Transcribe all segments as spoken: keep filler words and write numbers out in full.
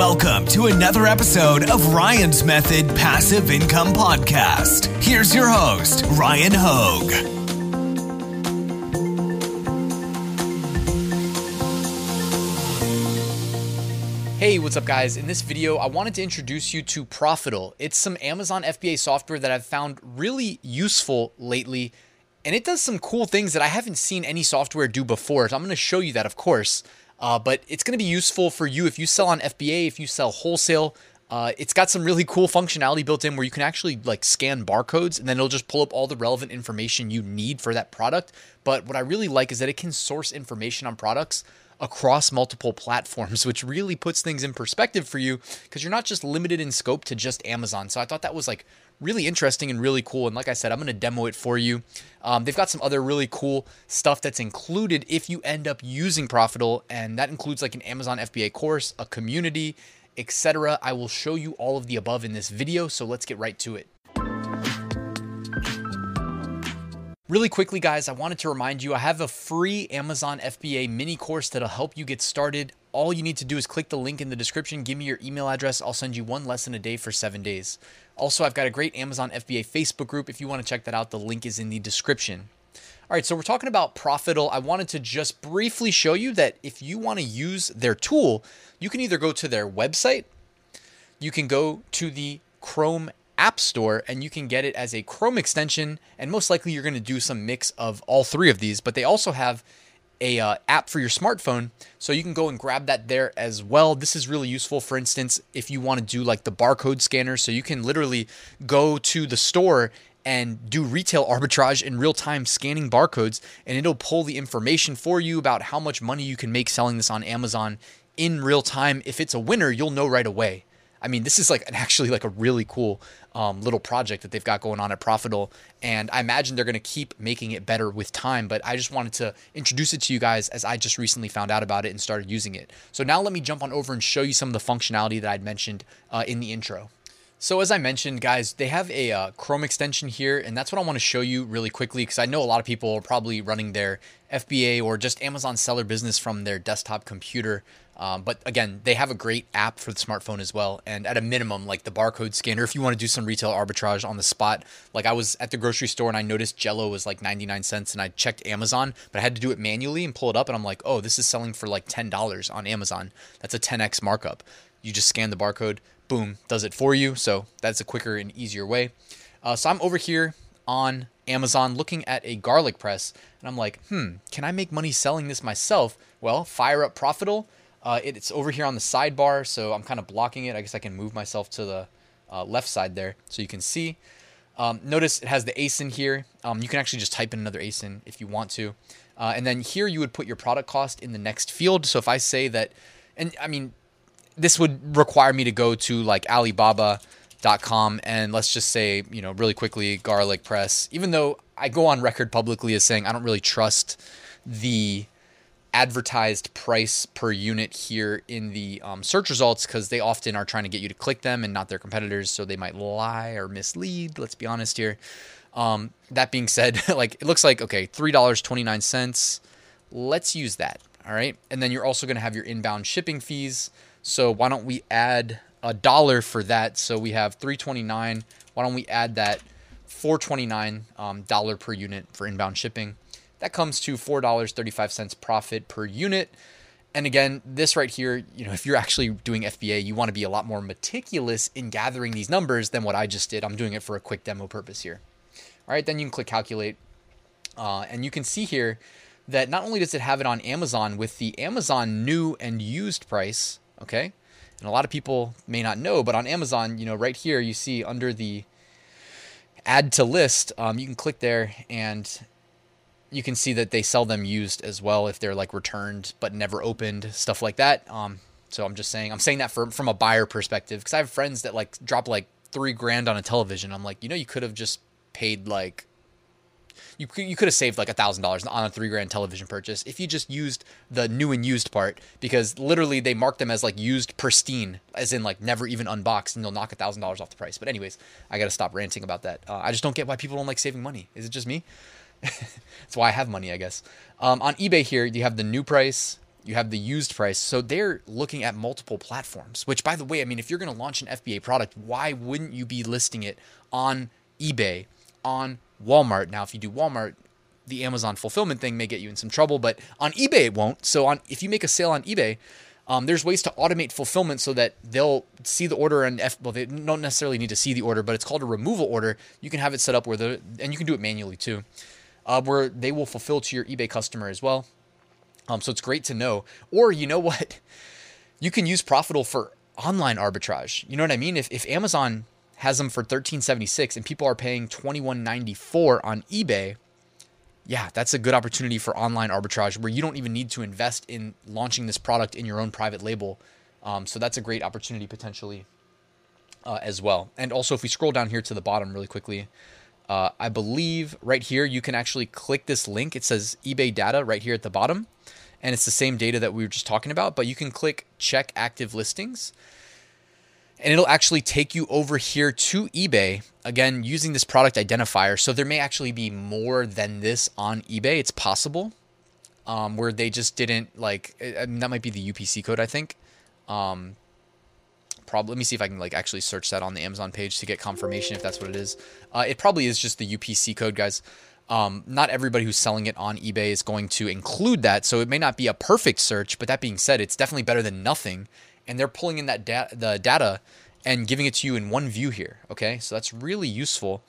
Welcome to another episode of Ryan's Method Passive Income Podcast. Here's your host, Ryan Hogue. Hey, what's up guys? In this video, I wanted to introduce you to Profital. It's some Amazon F B A software that I've found really useful lately, and it does some cool things that I haven't seen any software do before. So I'm gonna show you that, of course, uh, but it's gonna be useful for you if you sell on F B A, if you sell wholesale. Uh, it's got some really cool functionality built in where you can actually like scan barcodes and then it'll just pull up all the relevant information you need for that product. But what I really like is that it can source information on products across multiple platforms, which really puts things in perspective for you because you're not just limited in scope to just Amazon. So I thought that was like really interesting and really cool. And like I said, I'm going to demo it for you. Um, they've got some other really cool stuff that's included if you end up using Profital, and that includes like an Amazon F B A course, a community, et cetera. I will show you all of the above in this video. So let's get right to it. Really quickly, guys, I wanted to remind you, I have a free Amazon F B A mini course that'll help you get started. All you need to do is click the link in the description, give me your email address. I'll send you one lesson a day for seven days. Also, I've got a great Amazon F B A Facebook group. If you want to check that out, the link is in the description. All right, so we're talking about Profital. I wanted to just briefly show you that if you want to use their tool, you can either go to their website, you can go to the Chrome App Store, and you can get it as a Chrome extension, and most likely you're going to do some mix of all three of these, but they also have a uh, app for your smartphone, so you can go and grab that there as well. This is really useful, for instance, if you want to do like the barcode scanner, so you can literally go to the store and do retail arbitrage in real time, scanning barcodes, and it'll pull the information for you about how much money you can make selling this on Amazon in real time. If it's a winner, you'll know right away. I mean, this is like an actually like a really cool um, little project that they've got going on at Profital, and I imagine they're going to keep making it better with time, but I just wanted to introduce it to you guys as I just recently found out about it and started using it. So now let me jump on over and show you some of the functionality that I'd mentioned uh, in the intro. So as I mentioned, guys, they have a uh, Chrome extension here, and that's what I want to show you really quickly because I know a lot of people are probably running their F B A or just Amazon seller business from their desktop computer. Um, but again, they have a great app for the smartphone as well. And at a minimum, like the barcode scanner, if you want to do some retail arbitrage on the spot, like I was at the grocery store and I noticed Jell-O was like ninety-nine cents and I checked Amazon, but I had to do it manually and pull it up. And I'm like, oh, this is selling for like ten dollars on Amazon. That's a ten X markup. You just scan the barcode, boom, does it for you. So that's a quicker and easier way. Uh, so I'm over here on Amazon looking at a garlic press and I'm like, hmm, can I make money selling this myself? Well, fire up Profital. Uh, it, it's over here on the sidebar, so I'm kind of blocking it. I guess I can move myself to the uh, left side there so you can see. Um, notice it has the A S I N here. Um, you can actually just type in another A S I N if you want to. Uh, and then here you would put your product cost in the next field. So if I say that, and I mean, this would require me to go to like alibaba dot com and let's just say, you know, really quickly, garlic press, even though I go on record publicly as saying I don't really trust the advertised price per unit here in the um, search results because they often are trying to get you to click them and not their competitors. So they might lie or mislead. Let's be honest here. Um, that being said, like it looks like, okay, three dollars and twenty-nine cents. Let's use that. All right. And then you're also going to have your inbound shipping fees. So why don't we add a dollar for that? So we have three twenty-nine. Why don't we add that four twenty-nine um, dollar per unit for inbound shipping? That comes to four dollars and thirty-five cents profit per unit. And again, this right here, you know, if you're actually doing F B A, you want to be a lot more meticulous in gathering these numbers than what I just did. I'm doing it for a quick demo purpose here. All right, then you can click calculate. Uh, and you can see here that not only does it have it on Amazon with the Amazon new and used price, okay? And a lot of people may not know, but on Amazon, you know, right here, you see under the add to list, um, you can click there and you can see that they sell them used as well if they're like returned but never opened, stuff like that. Um, so I'm just saying, I'm saying that from, from a buyer perspective because I have friends that like drop like three grand on a television. I'm like, you know, you could have just paid like, you, you could have saved like a thousand dollars on a three grand television purchase if you just used the new and used part because literally they mark them as like used pristine as in like never even unboxed and they'll knock a thousand dollars off the price. But anyways, I got to stop ranting about that. Uh, I just don't get why people don't like saving money. Is it just me? That's why I have money, I guess. Um, on eBay here, you have the new price, You have the used price. So they're looking at multiple platforms, which, by the way, I mean, if you're going to launch an F B A product, why wouldn't you be listing it on eBay, on Walmart? Now, if you do Walmart, the Amazon fulfillment thing may get you in some trouble, but on eBay it won't. So on if you make a sale on eBay, um, there's ways to automate fulfillment so that they'll see the order and F, well, they don't necessarily need to see the order, but it's called a removal order. You can have it set up where the, and you can do it manually too, uh, where they will fulfill to your eBay customer as well. Um, so it's great to know. Or you know what? You can use Profital for online arbitrage. You know what I mean? If, if Amazon has them for thirteen seventy-six and people are paying twenty-one ninety-four on eBay, yeah, that's a good opportunity for online arbitrage where you don't even need to invest in launching this product in your own private label. Um, so that's a great opportunity potentially uh, as well. And also, if we scroll down here to the bottom really quickly, uh, I believe right here you can actually click this link. It says eBay data right here at the bottom. And it's the same data that we were just talking about, but you can click check active listings and it'll actually take you over here to eBay, again, using this product identifier. So there may actually be more than this on eBay. It's possible um, where they just didn't like, I mean, that might be the U P C code, I think. Um, probably, let me see if I can like actually search that on the Amazon page to get confirmation if that's what it is. Uh, it probably is just the U P C code, guys. Um, not everybody who's selling it on eBay is going to include that. So it may not be a perfect search, but that being said, it's definitely better than nothing. And they're pulling in that da- the data and giving it to you in one view here. Okay. So that's really useful.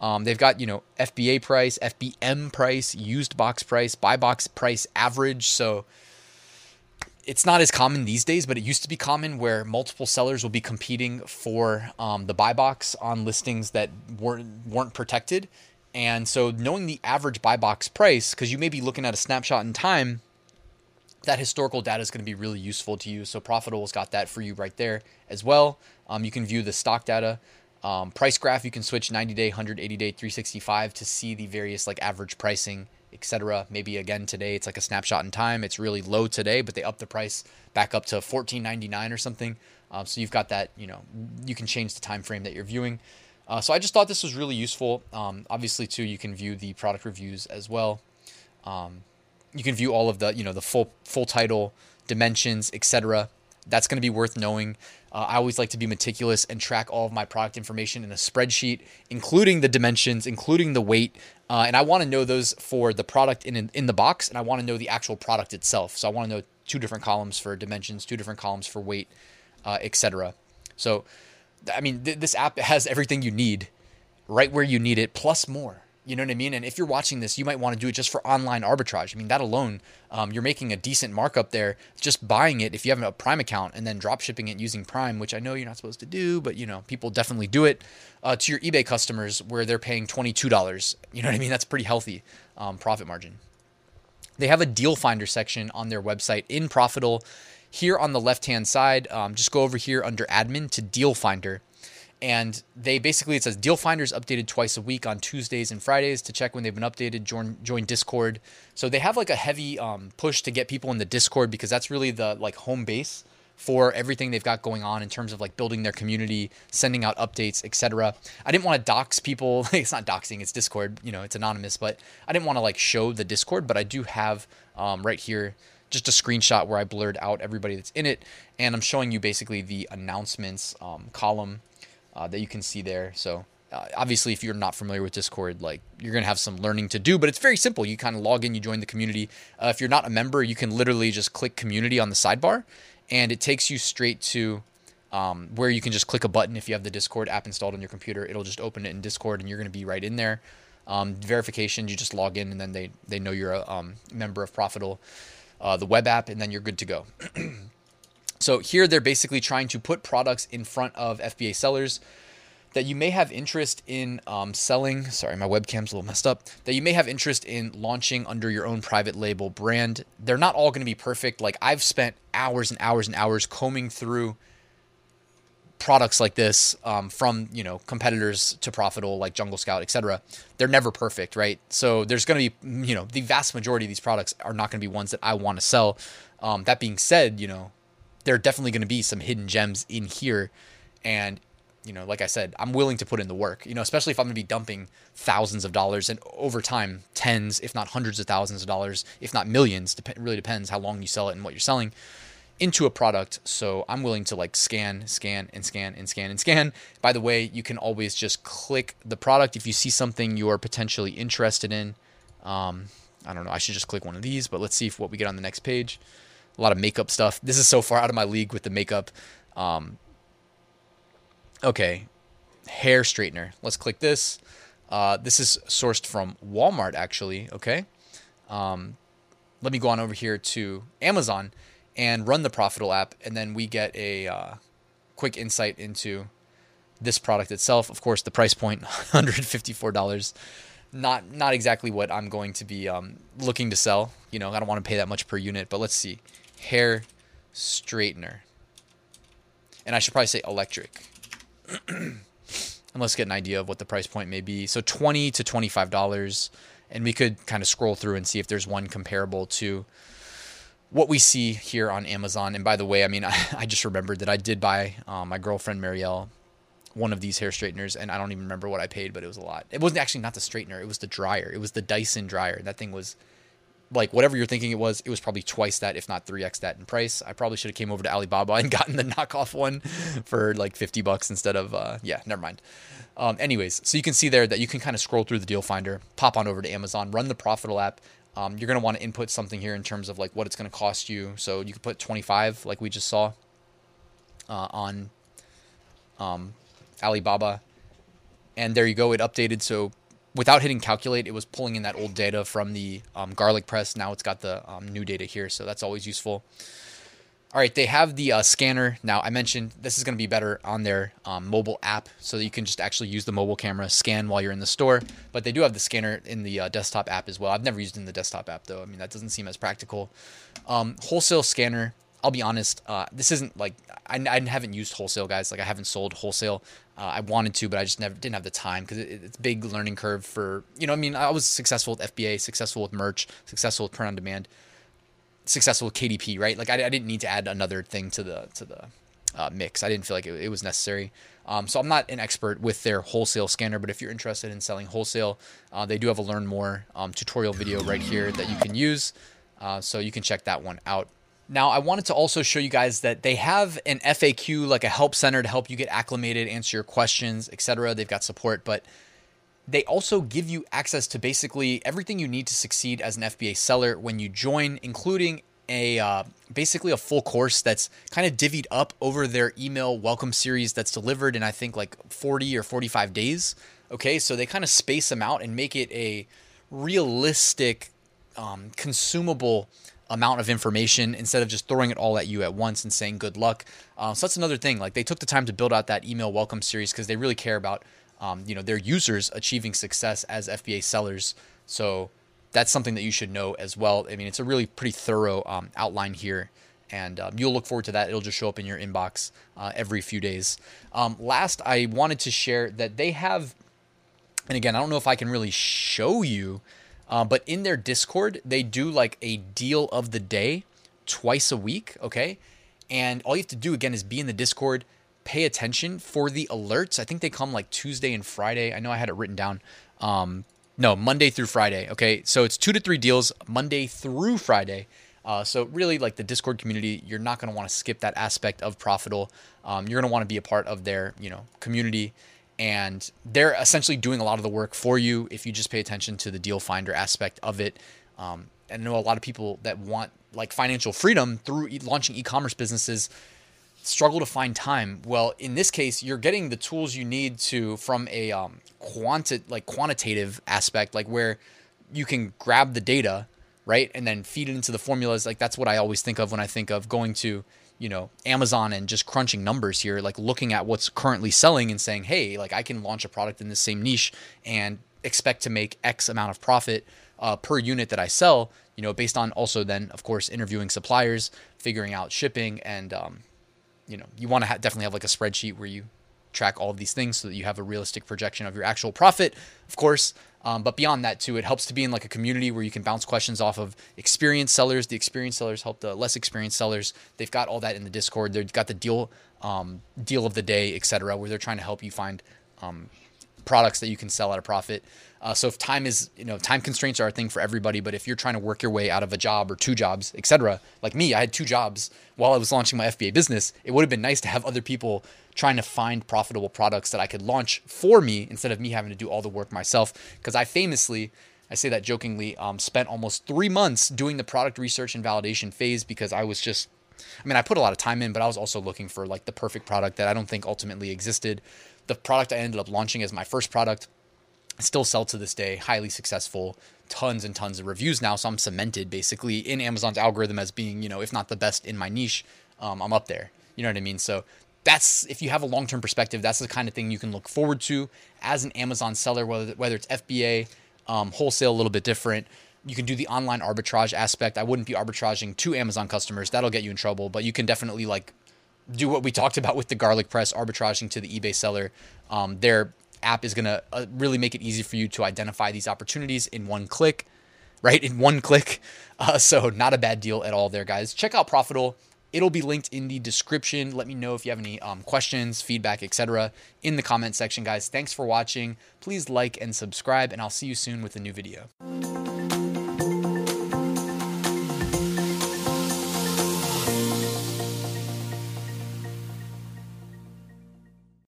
Um, they've got, you know, F B A price, F B M price, used box price, buy box price, average. So it's not as common these days, but it used to be common where multiple sellers will be competing for um, the buy box on listings that weren't, weren't protected. And so knowing the average buy box price, because you may be looking at a snapshot in time, that historical data is going to be really useful to you. So Profitable's got that for you right there as well. Um, you can view the stock data, um, price graph. You can switch ninety day, one hundred eighty day, three sixty-five to see the various like average pricing, et cetera. Maybe again today, it's like a snapshot in time. It's really low today, but they upped the price back up to fourteen ninety-nine or something. Um, so you've got that, you know, you can change the time frame that you're viewing. Uh, so I just thought this was really useful. Um, obviously, too, you can view the product reviews as well. Um, you can view all of the, you know, the full full title, dimensions, et cetera. That's going to be worth knowing. Uh, I always like to be meticulous and track all of my product information in a spreadsheet, including the dimensions, including the weight. Uh, and I want to know those for the product in, in in the box, and I want to know the actual product itself. So I want to know two different columns for dimensions, two different columns for weight, uh, et cetera. So I mean, th- this app has everything you need right where you need it, plus more. You know what I mean? And if you're watching this, you might want to do it just for online arbitrage. I mean, that alone, um, you're making a decent markup there just buying it if you have a Prime account and then drop shipping it using Prime, which I know you're not supposed to do, but, you know, people definitely do it uh, to your eBay customers where they're paying twenty-two dollars. You know what I mean? That's pretty healthy um, profit margin. They have a deal finder section on their website in Profital. Here on the left-hand side, um, just go over here under admin to deal finder. And they basically, it says deal finders updated twice a week on Tuesdays and Fridays to check when they've been updated, join, join Discord. So they have like a heavy um, push to get people in the Discord because that's really the like home base for everything they've got going on in terms of like building their community, sending out updates, et cetera. I didn't want to dox people. It's not doxing, it's Discord, you know, it's anonymous, but I didn't want to like show the Discord, but I do have um, right here, just a screenshot where I blurred out everybody that's in it. And I'm showing you basically the announcements um, column uh, that you can see there. So uh, obviously if you're not familiar with Discord, like you're going to have some learning to do, but it's very simple. You kind of log in, you join the community. Uh, if you're not a member, you can literally just click community on the sidebar and it takes you straight to um, where you can just click a button. If you have the Discord app installed on your computer, it'll just open it in Discord and you're going to be right in there. Um, verification, you just log in and then they, they know you're a um, member of Profital. Uh, the web app, and then you're good to go. So here they're basically trying to put products in front of F B A sellers that you may have interest in um, selling. Sorry, my webcam's a little messed up. That you may have interest in launching under your own private label brand. They're not all going to be perfect. Like I've spent hours and hours and hours combing through products like this um, from, you know, competitors to Profital like Jungle Scout, et cetera. They're never perfect, right? So there's going to be, you know, the vast majority of these products are not going to be ones that I want to sell. Um, that being said, you know, there are definitely going to be some hidden gems in here. And, you know, like I said, I'm willing to put in the work, you know, especially if I'm going to be dumping thousands of dollars and over time, tens, if not hundreds of thousands of dollars, if not millions, dep- really depends how long you sell it and what you're selling, into a product. So I'm willing to like scan, scan, and scan, and scan, and scan. By the way, you can always just click the product if you see something you're potentially interested in. Um, I don't know, I should just click one of these, but let's see if what we get on the next page. A lot of makeup stuff. This is so far out of my league with the makeup. Um, okay, hair straightener. Let's click this. Uh, this is sourced from Walmart, actually, okay? Um, let me go on over here to Amazon and run the Profital app, and then we get a uh, quick insight into this product itself. Of course, the price point, one hundred fifty-four dollars. Not not exactly what I'm going to be um, looking to sell. You know, I don't want to pay that much per unit, but let's see. Hair straightener. And I should probably say electric. And let's get an idea of what the price point may be. So twenty to twenty-five dollars. And we could kind of scroll through and see if there's one comparable to what we see here on Amazon. And by the way, I mean, I, I just remembered that I did buy um, my girlfriend, Marielle, one of these hair straighteners, and I don't even remember what I paid, but it was a lot. It wasn't actually not the straightener. It was the dryer. It was the Dyson dryer. That thing was like, whatever you're thinking it was, it was probably twice that, if not three X that in price. I probably should have came over to Alibaba and gotten the knockoff one for like fifty bucks instead of, uh, yeah, never mind. Um, anyways, so you can see there that you can kind of scroll through the deal finder, pop on over to Amazon, run the Profital app. Um, you're going to want to input something here in terms of like what it's going to cost you. So you could put twenty-five like we just saw, uh, on, um, Alibaba, and there you go. It updated. So without hitting calculate, it was pulling in that old data from the um, garlic press. Now it's got the um, new data here. So that's always useful. All right. They have the uh, scanner. Now I mentioned this is going to be better on their um, mobile app so that you can just actually use the mobile camera, scan while you're in the store, but they do have the scanner in the uh, desktop app as well. I've never used it in the desktop app though. I mean, that doesn't seem as practical. Um, wholesale scanner. I'll be honest. Uh, this isn't like I, I haven't used wholesale, guys. Like I haven't sold wholesale. Uh, I wanted to, but I just never didn't have the time because it, it's big learning curve for, you know, I mean, I was successful with F B A, successful with merch, successful with print on demand, successful with K D P, right? Like I, I didn't need to add another thing to the to the uh, mix. I didn't feel like it, it was necessary. Um, so I'm not an expert with their wholesale scanner, but if you're interested in selling wholesale, uh, they do have a learn more um, tutorial video right here that you can use. Uh, so you can check that one out. Now, I wanted to also show you guys that they have an F A Q, like a help center to help you get acclimated, answer your questions, et cetera. They've got support, but they also give you access to basically everything you need to succeed as an F B A seller when you join, including a uh, basically a full course that's kind of divvied up over their email welcome series that's delivered in, I think, like forty or forty-five days. Okay, so they kind of space them out and make it a realistic, um, consumable amount of information instead of just throwing it all at you at once and saying good luck. Um, so that's another thing. Like they took the time to build out that email welcome series because they really care about, um, you know, their users achieving success as F B A sellers. So that's something that you should know as well. I mean, it's a really pretty thorough um, outline here, and um, you'll look forward to that. It'll just show up in your inbox uh, every few days. Um, last, I wanted to share that they have, and again, I don't know if I can really show you, Uh, but in their Discord, they do like a deal of the day twice a week, okay? And all you have to do, again, is be in the Discord, pay attention for the alerts. I think they come like Tuesday and Friday. I know I had it written down. Um, no, Monday through Friday, okay? So it's two to three deals Monday through Friday. Uh, so really, like the Discord community, you're not going to want to skip that aspect of Profital. Um, you're going to want to be a part of their, you know, community. And they're essentially doing a lot of the work for you if you just pay attention to the deal finder aspect of it. Um, and I know a lot of people that want like financial freedom through e- launching e-commerce businesses struggle to find time. Well, in this case, you're getting the tools you need to from a um, quanti- like quantitative aspect, like where you can grab the data, right, and then feed it into the formulas. Like that's what I always think of when I think of going to, you know, Amazon and just crunching numbers here, like looking at what's currently selling and saying, hey, like I can launch a product in this same niche and expect to make X amount of profit uh, per unit that I sell, you know, based on also then, of course, interviewing suppliers, figuring out shipping. And, um, you know, you want to ha- definitely have like a spreadsheet where you track all of these things so that you have a realistic projection of your actual profit, of course. Um, but beyond that too, it helps to be in like a community where you can bounce questions off of experienced sellers. The experienced sellers help the less experienced sellers. They've got all that in the Discord. They've got the deal, um, deal of the day, et cetera, where they're trying to help you find, um, products that you can sell at a profit. Uh, so if time is, you know, time constraints are a thing for everybody, but if you're trying to work your way out of a job or two jobs, et cetera, like me, I had two jobs while I was launching my F B A business. It would have been nice to have other people trying to find profitable products that I could launch for me instead of me having to do all the work myself. Cause I famously, I say that jokingly, um, spent almost three months doing the product research and validation phase because I was just, I mean, I put a lot of time in, but I was also looking for like the perfect product that I don't think ultimately existed. The product I ended up launching as my first product, I still sell to this day, highly successful, tons and tons of reviews now. So I'm cemented basically in Amazon's algorithm as being, you know, if not the best in my niche, um, I'm up there. You know what I mean? So that's, if you have a long-term perspective, that's the kind of thing you can look forward to as an Amazon seller, whether, whether it's F B A, um, wholesale, a little bit different. You can do the online arbitrage aspect. I wouldn't be arbitraging to Amazon customers. That'll get you in trouble, but you can definitely like do what we talked about with the garlic press, arbitraging to the eBay seller. Um, their app is going to uh, really make it easy for you to identify these opportunities in one click, right? In one click. Uh, so not a bad deal at all there, guys. Check out Profital. It'll be linked in the description. Let me know if you have any um, questions, feedback, et cetera, in the comment section, guys. Thanks for watching. Please like and subscribe, and I'll see you soon with a new video.